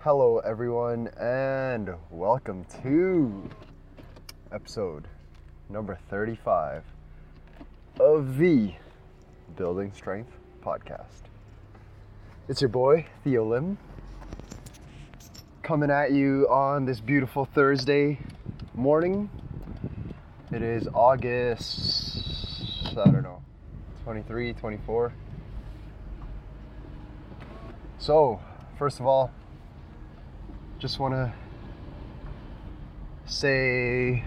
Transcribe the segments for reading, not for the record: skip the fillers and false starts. Hello everyone, and welcome to episode number 35 of the Building Strength Podcast. It's your boy, Theo Lim, coming at you on this beautiful Thursday morning. It is August, 23, 24. So, first of all, just want to say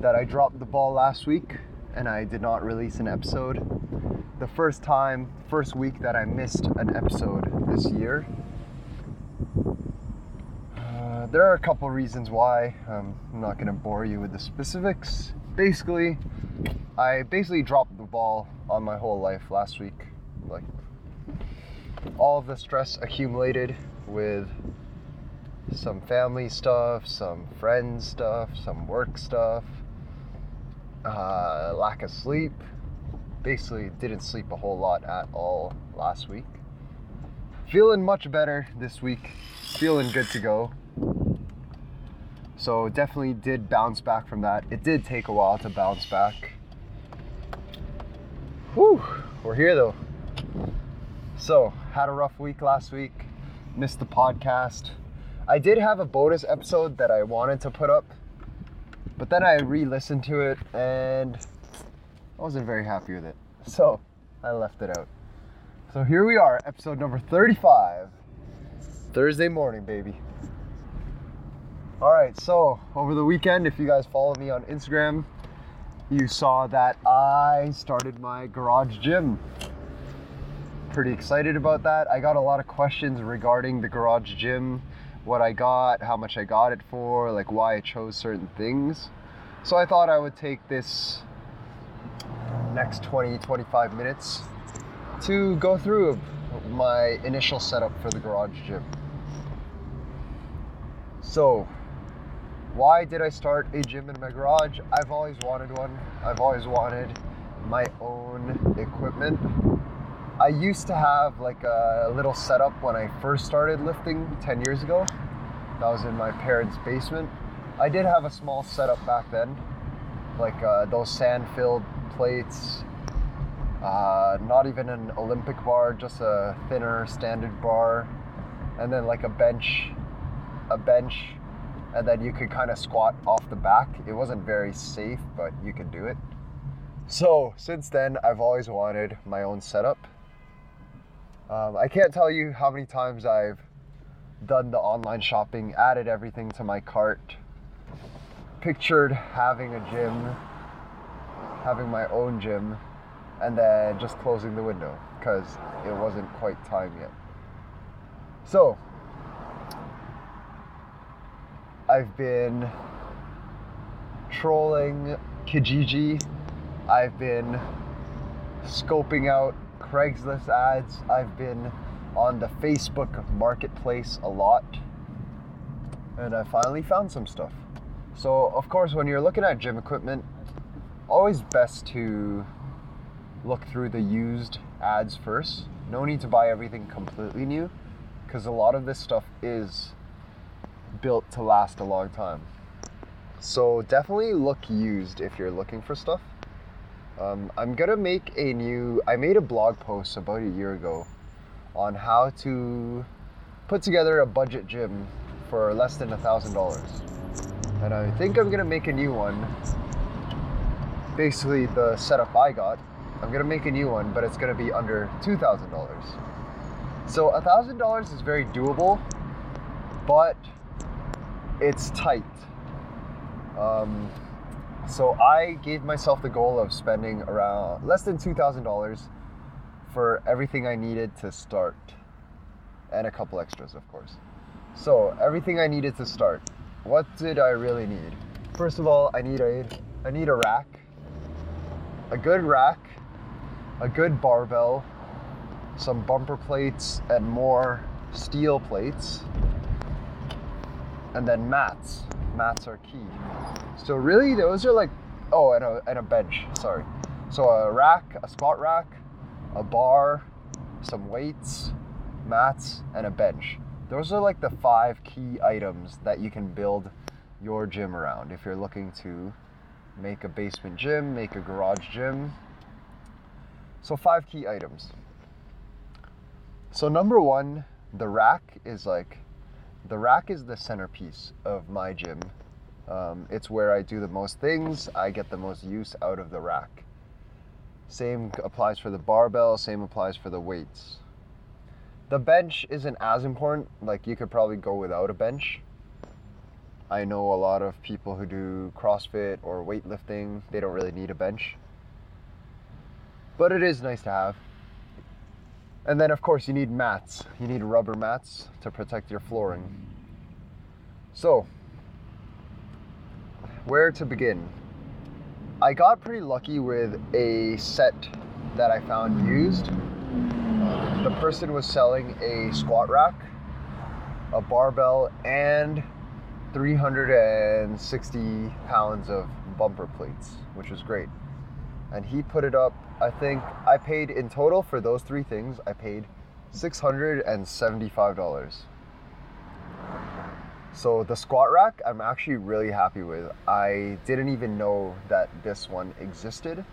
that I dropped the ball last week and I did not release an episode. The first week that I missed an episode this year. There are a couple reasons why. I'm not going to bore you with the specifics. I dropped the ball on my whole life last week. Like, all of the stress accumulated with some family stuff, some friends stuff, some work stuff, lack of sleep. Basically didn't sleep a whole lot at all last week. Feeling much better this week, feeling good to go. So definitely did bounce back from that. It did take a while to bounce back. Whew, we're here though. So, had a rough week last week. Missed the podcast. I did have a bonus episode that I wanted to put up, but then I re-listened to it and I wasn't very happy with it, so I left it out. So here we are, episode number 35, Thursday morning, baby. Alright, so over the weekend, if you guys follow me on Instagram, you saw that I started my garage gym. Pretty excited about that. I got a lot of questions regarding the garage gym, what I got, how much I got it for, like why I chose certain things. So I thought I would take this next 20-25 minutes to go through my initial setup for the garage gym. So why did I start a gym in my garage? I've always wanted one. I've always wanted my own equipment. I used to have like a little setup when I first started lifting 10 years ago. That was in my parents' basement. I did have a small setup back then, like those sand-filled plates, not even an Olympic bar, just a thinner standard bar, and then like a bench, and then you could kind of squat off the back. It wasn't very safe, but you could do it. So since then, I've always wanted my own setup. I can't tell you how many times I've done the online shopping, added everything to my cart, pictured having a gym, having my own gym, and then just closing the window because it wasn't quite time yet. So I've been trolling Kijiji. I've been scoping out Craigslist ads. I've been on the Facebook marketplace a lot, and I finally found some stuff. So of course, when you're looking at gym equipment, always best to look through the used ads first. No need to buy everything completely new, because a lot of this stuff is built to last a long time. So definitely look used if you're looking for stuff. I made a blog post about a year ago on how to put together a budget gym for less than $1,000. And I think I'm gonna make a new one. Basically the setup I got, I'm gonna make a new one, but it's gonna be under $2,000. So $1,000 is very doable, but it's tight. So I gave myself the goal of spending around less than $2,000 for everything I needed to start, and a couple extras, of course. So everything I needed to start. What did I really need? First of all, I need a rack, a good rack, a good barbell, some bumper plates, and more steel plates, and then mats. Mats are key. So really those are like, and a bench, sorry. So a rack, a squat rack, a bar, some weights, mats, and a bench. Those are like the 5 key items that you can build your gym around if you're looking to make a basement gym, make a garage gym. So 5 key items. So number 1, the rack is the centerpiece of my gym. It's where I do the most things. I get the most use out of the rack. Same applies for the barbell, same applies for the weights. The bench isn't as important. Like, you could probably go without a bench. I know a lot of people who do CrossFit or weightlifting, they don't really need a bench. But it is nice to have. And then of course you need mats. You need rubber mats to protect your flooring. So, where to begin? I got pretty lucky with a set that I found used. The person was selling a squat rack, a barbell, and 360 pounds of bumper plates, which was great. And he put it up, I think I paid in total for those 3 things, I paid $675. So the squat rack, I'm actually really happy with. I didn't even know that this one existed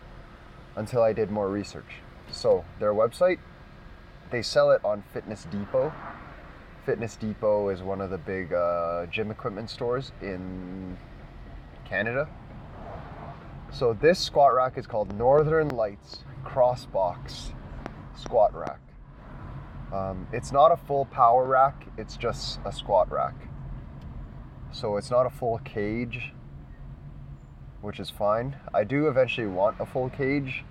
until I did more research. So their website, they sell it on Fitness Depot. Fitness Depot is one of the big gym equipment stores in Canada. So this squat rack is called Northern Lights Crossbox Squat Rack. It's not a full power rack, it's just a squat rack. So it's not a full cage, which is fine. I do eventually want a full cage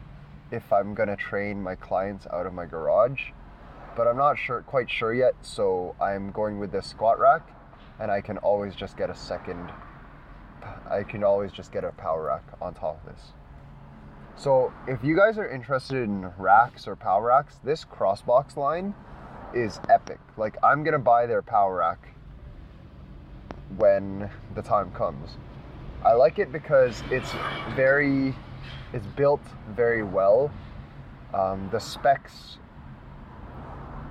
if I'm gonna train my clients out of my garage, but I'm not quite sure yet, so I'm going with this squat rack, and I can always just get a power rack on top of this. So if you guys are interested in racks or power racks, this Crossbox line is epic. Like, I'm gonna buy their power rack when the time comes. I like it because it's built very well. The specs,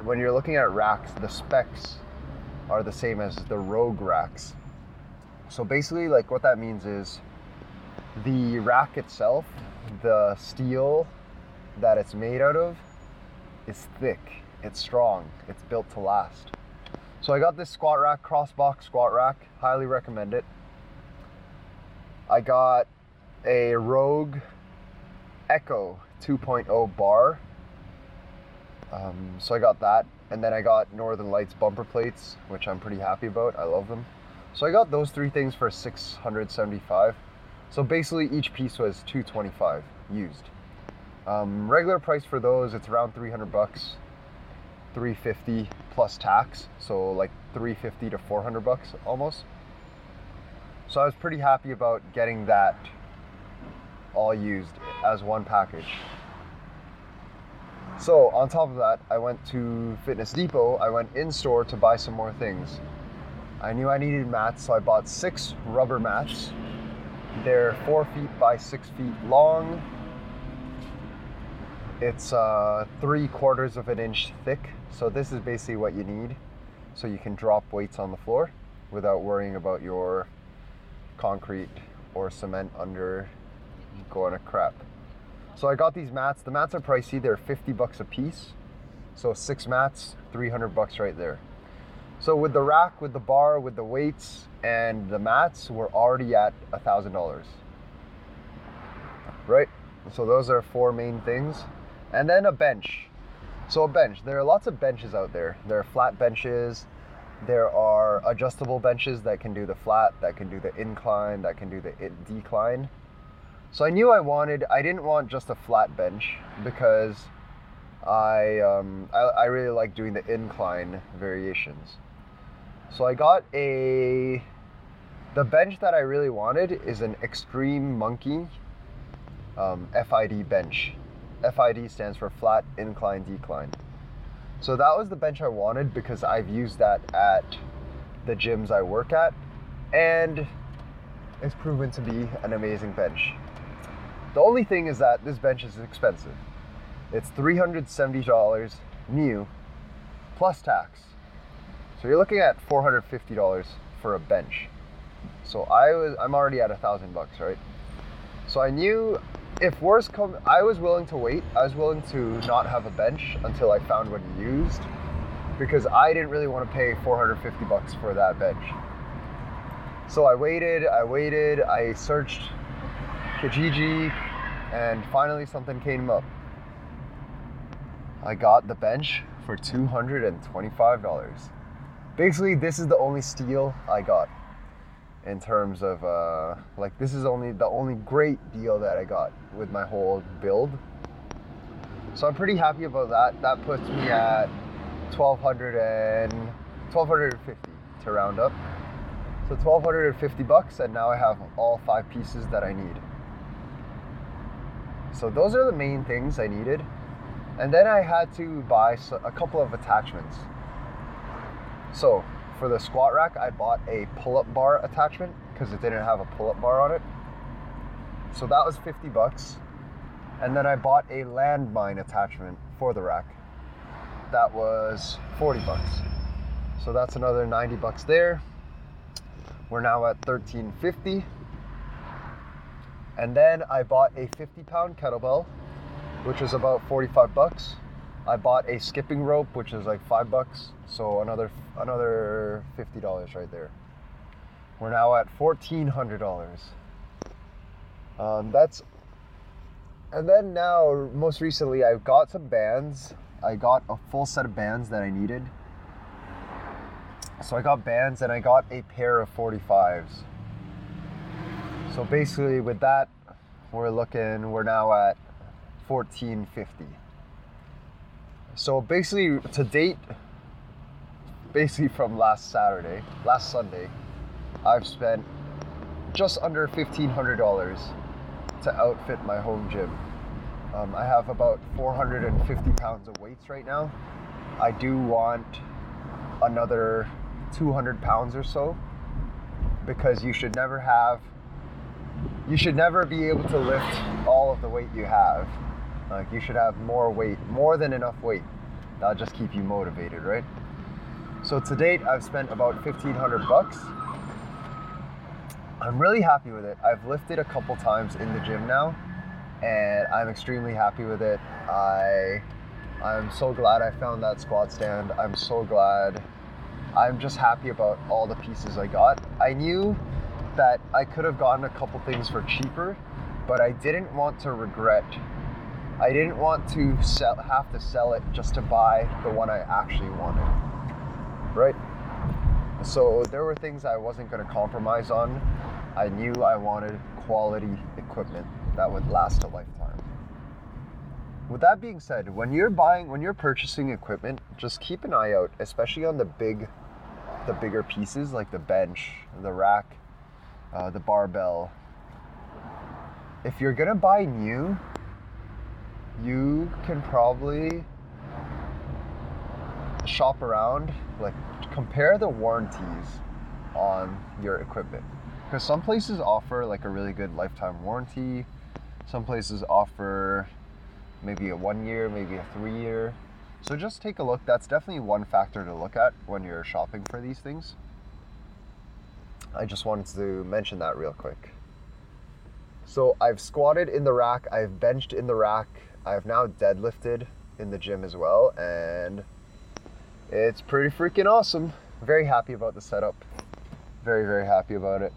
when you're looking at racks, the specs are the same as the Rogue racks. So basically, like, what that means is the rack itself, the steel that it's made out of is thick, it's strong, it's built to last. So I got this squat rack, Crossbox Squat Rack, highly recommend it. I got a Rogue Echo 2.0 bar, so I got that, and then I got Northern Lights bumper plates, which I'm pretty happy about, I love them. So I got those 3 things for $675. So basically each piece was $225 used. Regular price for those, it's around $300, $350 plus tax. So like $350 to $400 almost. So I was pretty happy about getting that all used as one package. So on top of that, I went to Fitness Depot. I went in store to buy some more things. I knew I needed mats, so I bought 6 rubber mats. They're 4 feet by 6 feet long. It's 3/4 of an inch thick. So this is basically what you need. So you can drop weights on the floor without worrying about your concrete or cement under going to crap. So I got these mats. The mats are pricey. They're $50 a piece. So 6 mats, $300 right there. So with the rack, with the bar, with the weights, and the mats, we're already at $1,000, right? So those are 4 main things. And then a bench. So a bench, there are lots of benches out there. There are flat benches, there are adjustable benches that can do the flat, that can do the incline, that can do the decline. So I knew I didn't want just a flat bench because I really like doing the incline variations. So I got the bench that I really wanted is an Extreme Monkey FID bench. FID stands for flat, incline, decline. So that was the bench I wanted because I've used that at the gyms I work at, and it's proven to be an amazing bench. The only thing is that this bench is expensive. It's $370 new plus tax. So you're looking at $450 for a bench. So I'm already at $1,000, right? So I knew if worse come, I was willing to wait. I was willing to not have a bench until I found one used, because I didn't really want to pay $450 for that bench. So I waited, I searched Kijiji, and finally something came up. I got the bench for $225. Basically, this is the only steal I got in terms of, this is the only great deal that I got with my whole build. So I'm pretty happy about that. That puts me at 1,250 to round up. So $1,250, and now I have all 5 pieces that I need. So those are the main things I needed. And then I had to buy a couple of attachments. So for the squat rack, I bought a pull-up bar attachment because it didn't have a pull-up bar on it. So that was $50. And then I bought a landmine attachment for the rack. That was $40. So that's another $90 there. We're now at $1,350. And then I bought a 50-pound kettlebell, which was about $45. I bought a skipping rope, which is like $5. So another $50 right there. We're now at $1,400. And then now, most recently, I got some bands. I got a full set of bands that I needed. So I got bands and I got a pair of 45s. So basically with that, we're now at $1,450. So basically to date, from last Sunday, I've spent just under $1,500 to outfit my home gym. I have about 450 pounds of weights right now. I do want another 200 pounds or so, because you should never be able to lift all of the weight you have. Like, you should have more than enough weight. That'll just keep you motivated, right? So to date, I've spent about $1,500. I'm really happy with it. I've lifted a couple times in the gym now, and I'm extremely happy with it. I'm so glad I found that squat stand. I'm so glad. I'm just happy about all the pieces I got. I knew that I could have gotten a couple things for cheaper, but I didn't want to regret. I didn't want to have to sell it just to buy the one I actually wanted, right? So there were things I wasn't going to compromise on. I knew I wanted quality equipment that would last a lifetime. With that being said, when you're purchasing equipment, just keep an eye out, especially on the bigger pieces like the bench, the rack, the barbell. If you're gonna buy new, you can probably shop around, compare the warranties on your equipment, because some places offer a really good lifetime warranty. Some places offer maybe a 1 year, maybe a 3 year. So just take a look. That's definitely one factor to look at when you're shopping for these things. I just wanted to mention that real quick. So I've squatted in the rack, I've benched in the rack, I've now deadlifted in the gym as well, and it's pretty freaking awesome. Very happy about the setup. Very, very happy about it.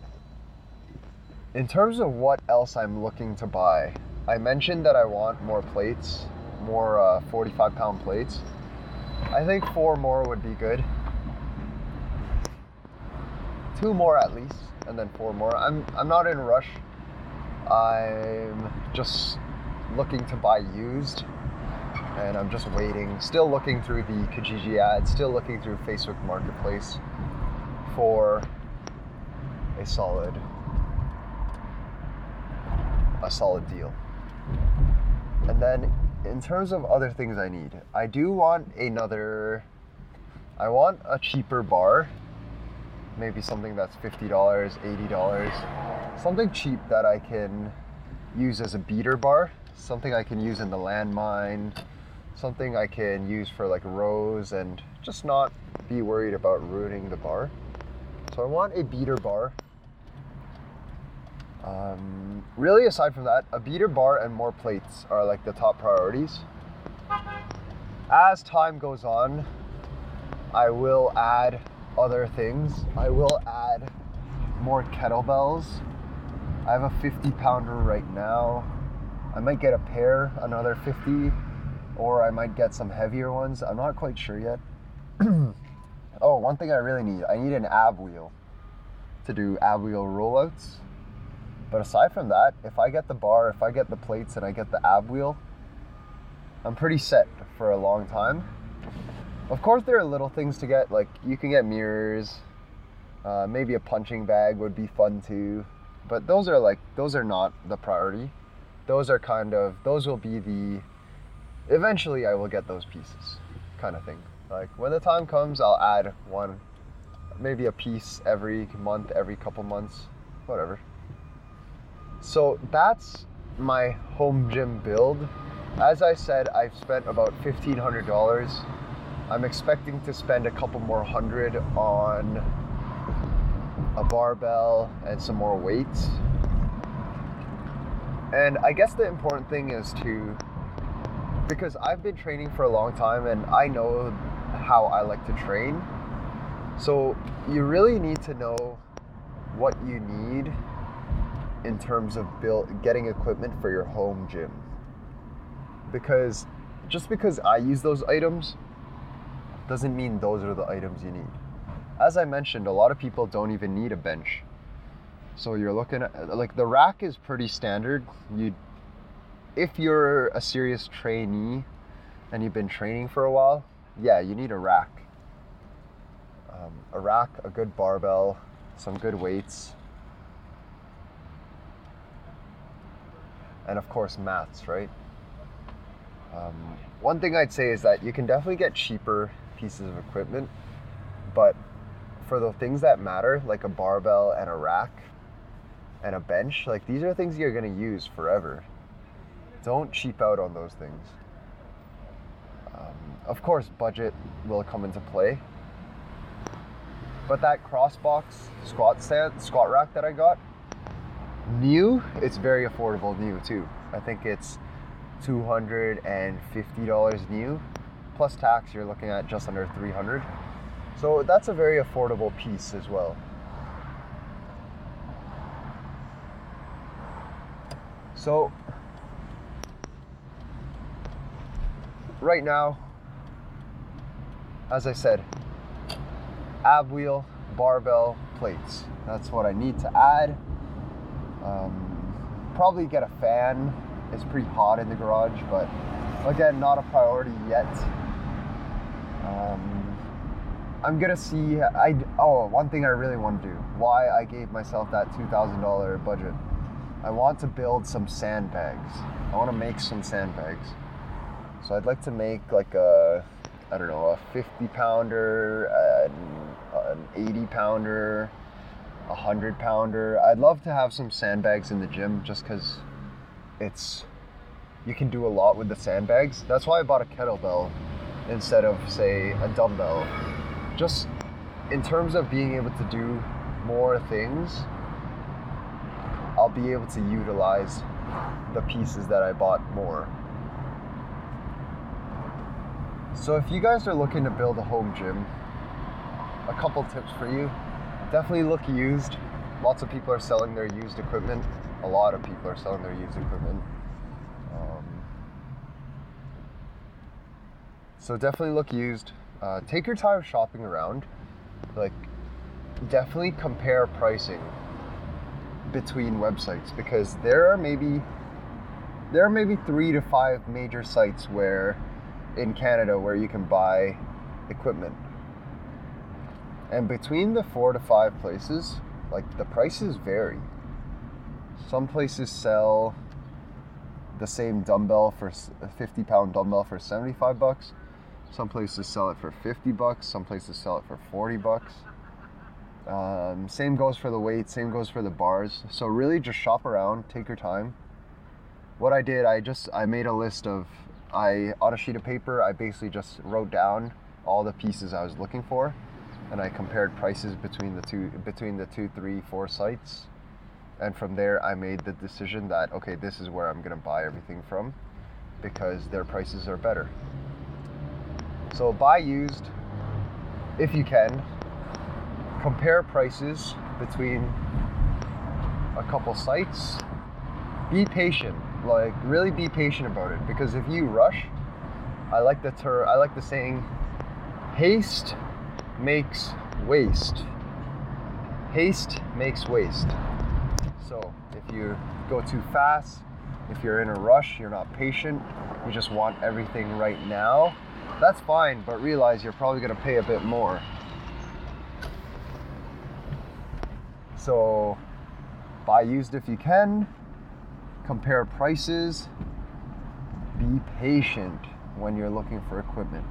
In terms of what else I'm looking to buy, I mentioned that I want more plates, more 45-pound plates. I think 4 more would be good. 2 more at least, and then 4 more. I'm not in a rush. I'm just looking to buy used, and I'm just waiting. Still looking through the Kijiji ads, still looking through Facebook Marketplace for a solid deal. And then in terms of other things I need, I want a cheaper bar, maybe something that's $50, $80, something cheap that I can use as a beater bar, something I can use in the landmine, something I can use for like rows and just not be worried about ruining the bar. So I want a beater bar. Really aside from that, a beater bar and more plates are like the top priorities. As time goes on, I will add other things. I will add more kettlebells. I have a 50-pounder right now. I might get a pair, another 50, or I might get some heavier ones. I'm not quite sure yet. Oh, one thing I really need, I need an ab wheel to do ab wheel rollouts. But aside from that, if I get the bar, if I get the plates and I get the ab wheel, I'm pretty set for a long time. Of course, there are little things to get, like you can get mirrors, maybe a punching bag would be fun too. But those are not the priority. Those will be eventually I will get those pieces kind of thing. Like when the time comes, I'll add one, maybe a piece every month, every couple months, whatever. So that's my home gym build. As I said, I've spent about $1,500. I'm expecting to spend a couple more hundred on a barbell and some more weights. And I guess the important thing is because I've been training for a long time and I know how I like to train. So you really need to know what you need in terms of getting equipment for your home gym. Because just because I use those items doesn't mean those are the items you need. As I mentioned, a lot of people don't even need a bench. So you're looking at, like, the rack is pretty standard. If you're a serious trainee and you've been training for a while, yeah, you need a rack. A good barbell, some good weights, and of course mats, right? One thing I'd say is that you can definitely get cheaper pieces of equipment, but for the things that matter, like a barbell and a rack and a bench, like these are things you're gonna use forever. Don't cheap out on those things. Of course, budget will come into play, but that crossbox squat rack that I got, new, it's very affordable new too. I think it's $250 new, plus tax you're looking at just under $300. So that's a very affordable piece as well. So right now, as I said, ab wheel, barbell, plates. That's what I need to add. Probably get a fan. It's pretty hot in the garage, but again, not a priority yet. I'm gonna see. One thing I really want to do. Why I gave myself that $2,000 budget. I want to build some sandbags. I want to make some sandbags. So I'd like to make like a 50-pounder, an 80-pounder, a 100-pounder. I'd love to have some sandbags in the gym just because you can do a lot with the sandbags. That's why I bought a kettlebell instead of, say, a dumbbell. Just in terms of being able to do more things, I'll be able to utilize the pieces that I bought more. So if you guys are looking to build a home gym, a couple tips for you. Definitely look used. Lots of people are selling their used equipment. A lot of people are selling their used equipment. So definitely look used. Take your time shopping around. Like, definitely compare pricing between websites, because there are maybe 3 to 5 major sites in Canada where you can buy equipment, and between the 4 to 5 places, like, the prices vary. Some places sell the same dumbbell for a 50-pound dumbbell for $75. Some places sell it for $50. Some places sell it for $40. Same goes for the weights. Same goes for the bars. So really, just shop around. Take your time. What I did, I made a list of on a sheet of paper, I basically just wrote down all the pieces I was looking for, and I compared prices between the two, three, four sites. And from there, I made the decision that, okay, this is where I'm going to buy everything from because their prices are better. So buy used, if you can, compare prices between a couple sites, be patient, like really be patient about it, because if you rush, I like the saying, haste makes waste. Haste makes waste. So if you go too fast, if you're in a rush, you're not patient, you just want everything right now, that's fine, but realize you're probably going to pay a bit more. So buy used if you can, compare prices, be patient when you're looking for equipment.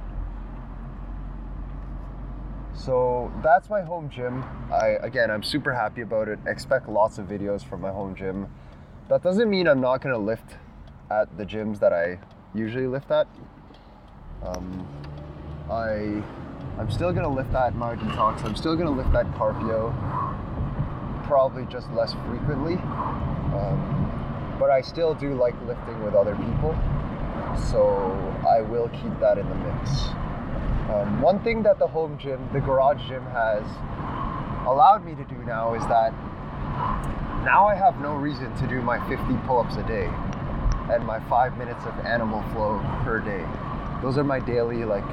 So that's my home gym. I'm super happy about it. Expect lots of videos from my home gym. That doesn't mean I'm not going to lift at the gyms that I usually lift at. I'm still going to lift at Martin Talks. I'm still going to lift at Carpio, probably just less frequently. But I still do like lifting with other people. So I will keep that in the mix. One thing that the garage gym has allowed me to do now is that now I have no reason to do my 50 pull-ups a day and my 5 minutes of animal flow per day. Those are my daily, like,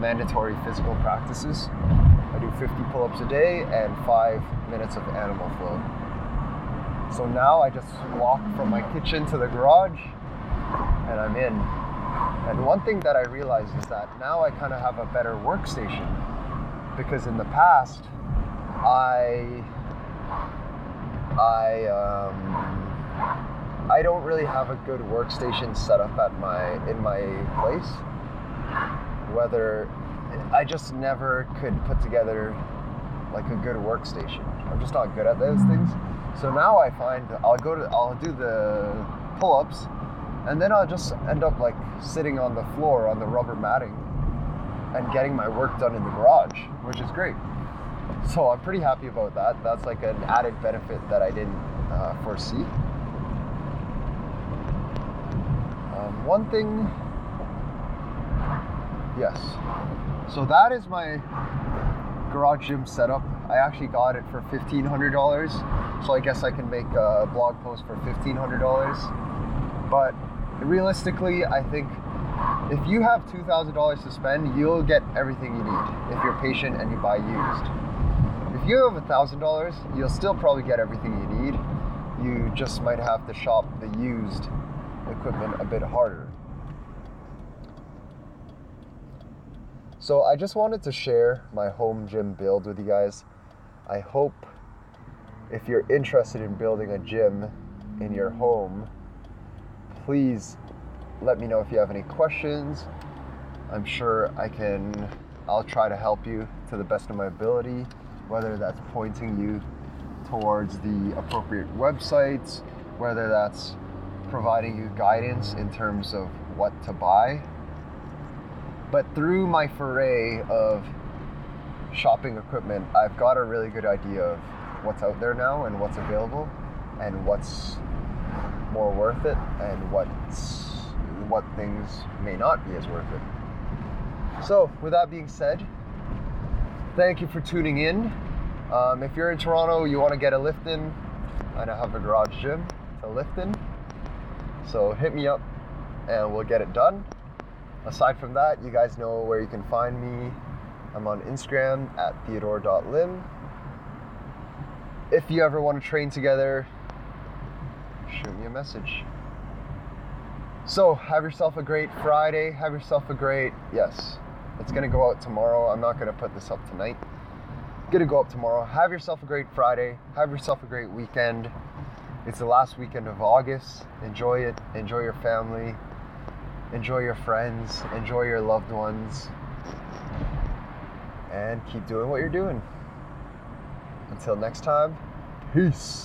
mandatory physical practices. I do 50 pull-ups a day and 5 minutes of animal flow. So now I just walk from my kitchen to the garage and I'm in. And one thing that I realized is that now I kind of have a better workstation, because in the past, I don't really have a good workstation set up in my place. Whether I just never could put together like a good workstation. I'm just not good at those things. So now I find I'll do the pull-ups, and then I'll just end up like sitting on the floor on the rubber matting and getting my work done in the garage, which is great. So I'm pretty happy about that. That's like an added benefit that I didn't foresee. One thing, yes. So that is my garage gym setup. I actually got it for $1,500. So I guess I can make a blog post for $1,500. But realistically, I think if you have $2,000 to spend, you'll get everything you need if you're patient and you buy used. If you have $1,000, you'll still probably get everything you need. You just might have to shop the used equipment a bit harder. So I just wanted to share my home gym build with you guys. I hope if you're interested in building a gym in your home, please let me know if you have any questions. I'm sure I'll try to help you to the best of my ability, whether that's pointing you towards the appropriate websites, whether that's providing you guidance in terms of what to buy. But through my foray of shopping equipment, I've got a really good idea of what's out there now and what's available and what's more worth it and what things may not be as worth it. So with that being said, thank you for tuning in. If you're in Toronto, you want to get a lift in, I now have a garage gym to lift in, so hit me up and we'll get it done. Aside from that, you guys know where you can find me. I'm on Instagram at theodore.lim. If you ever want to train together, shoot me a message. So have yourself a great Friday. Have yourself a great, yes, it's going to go out tomorrow. I'm not going to put this up tonight. Going to go up tomorrow. Have yourself a great Friday. Have yourself a great weekend. It's the last weekend of August. Enjoy it. Enjoy your family. Enjoy your friends. Enjoy your loved ones. And keep doing what you're doing. Until next time, peace.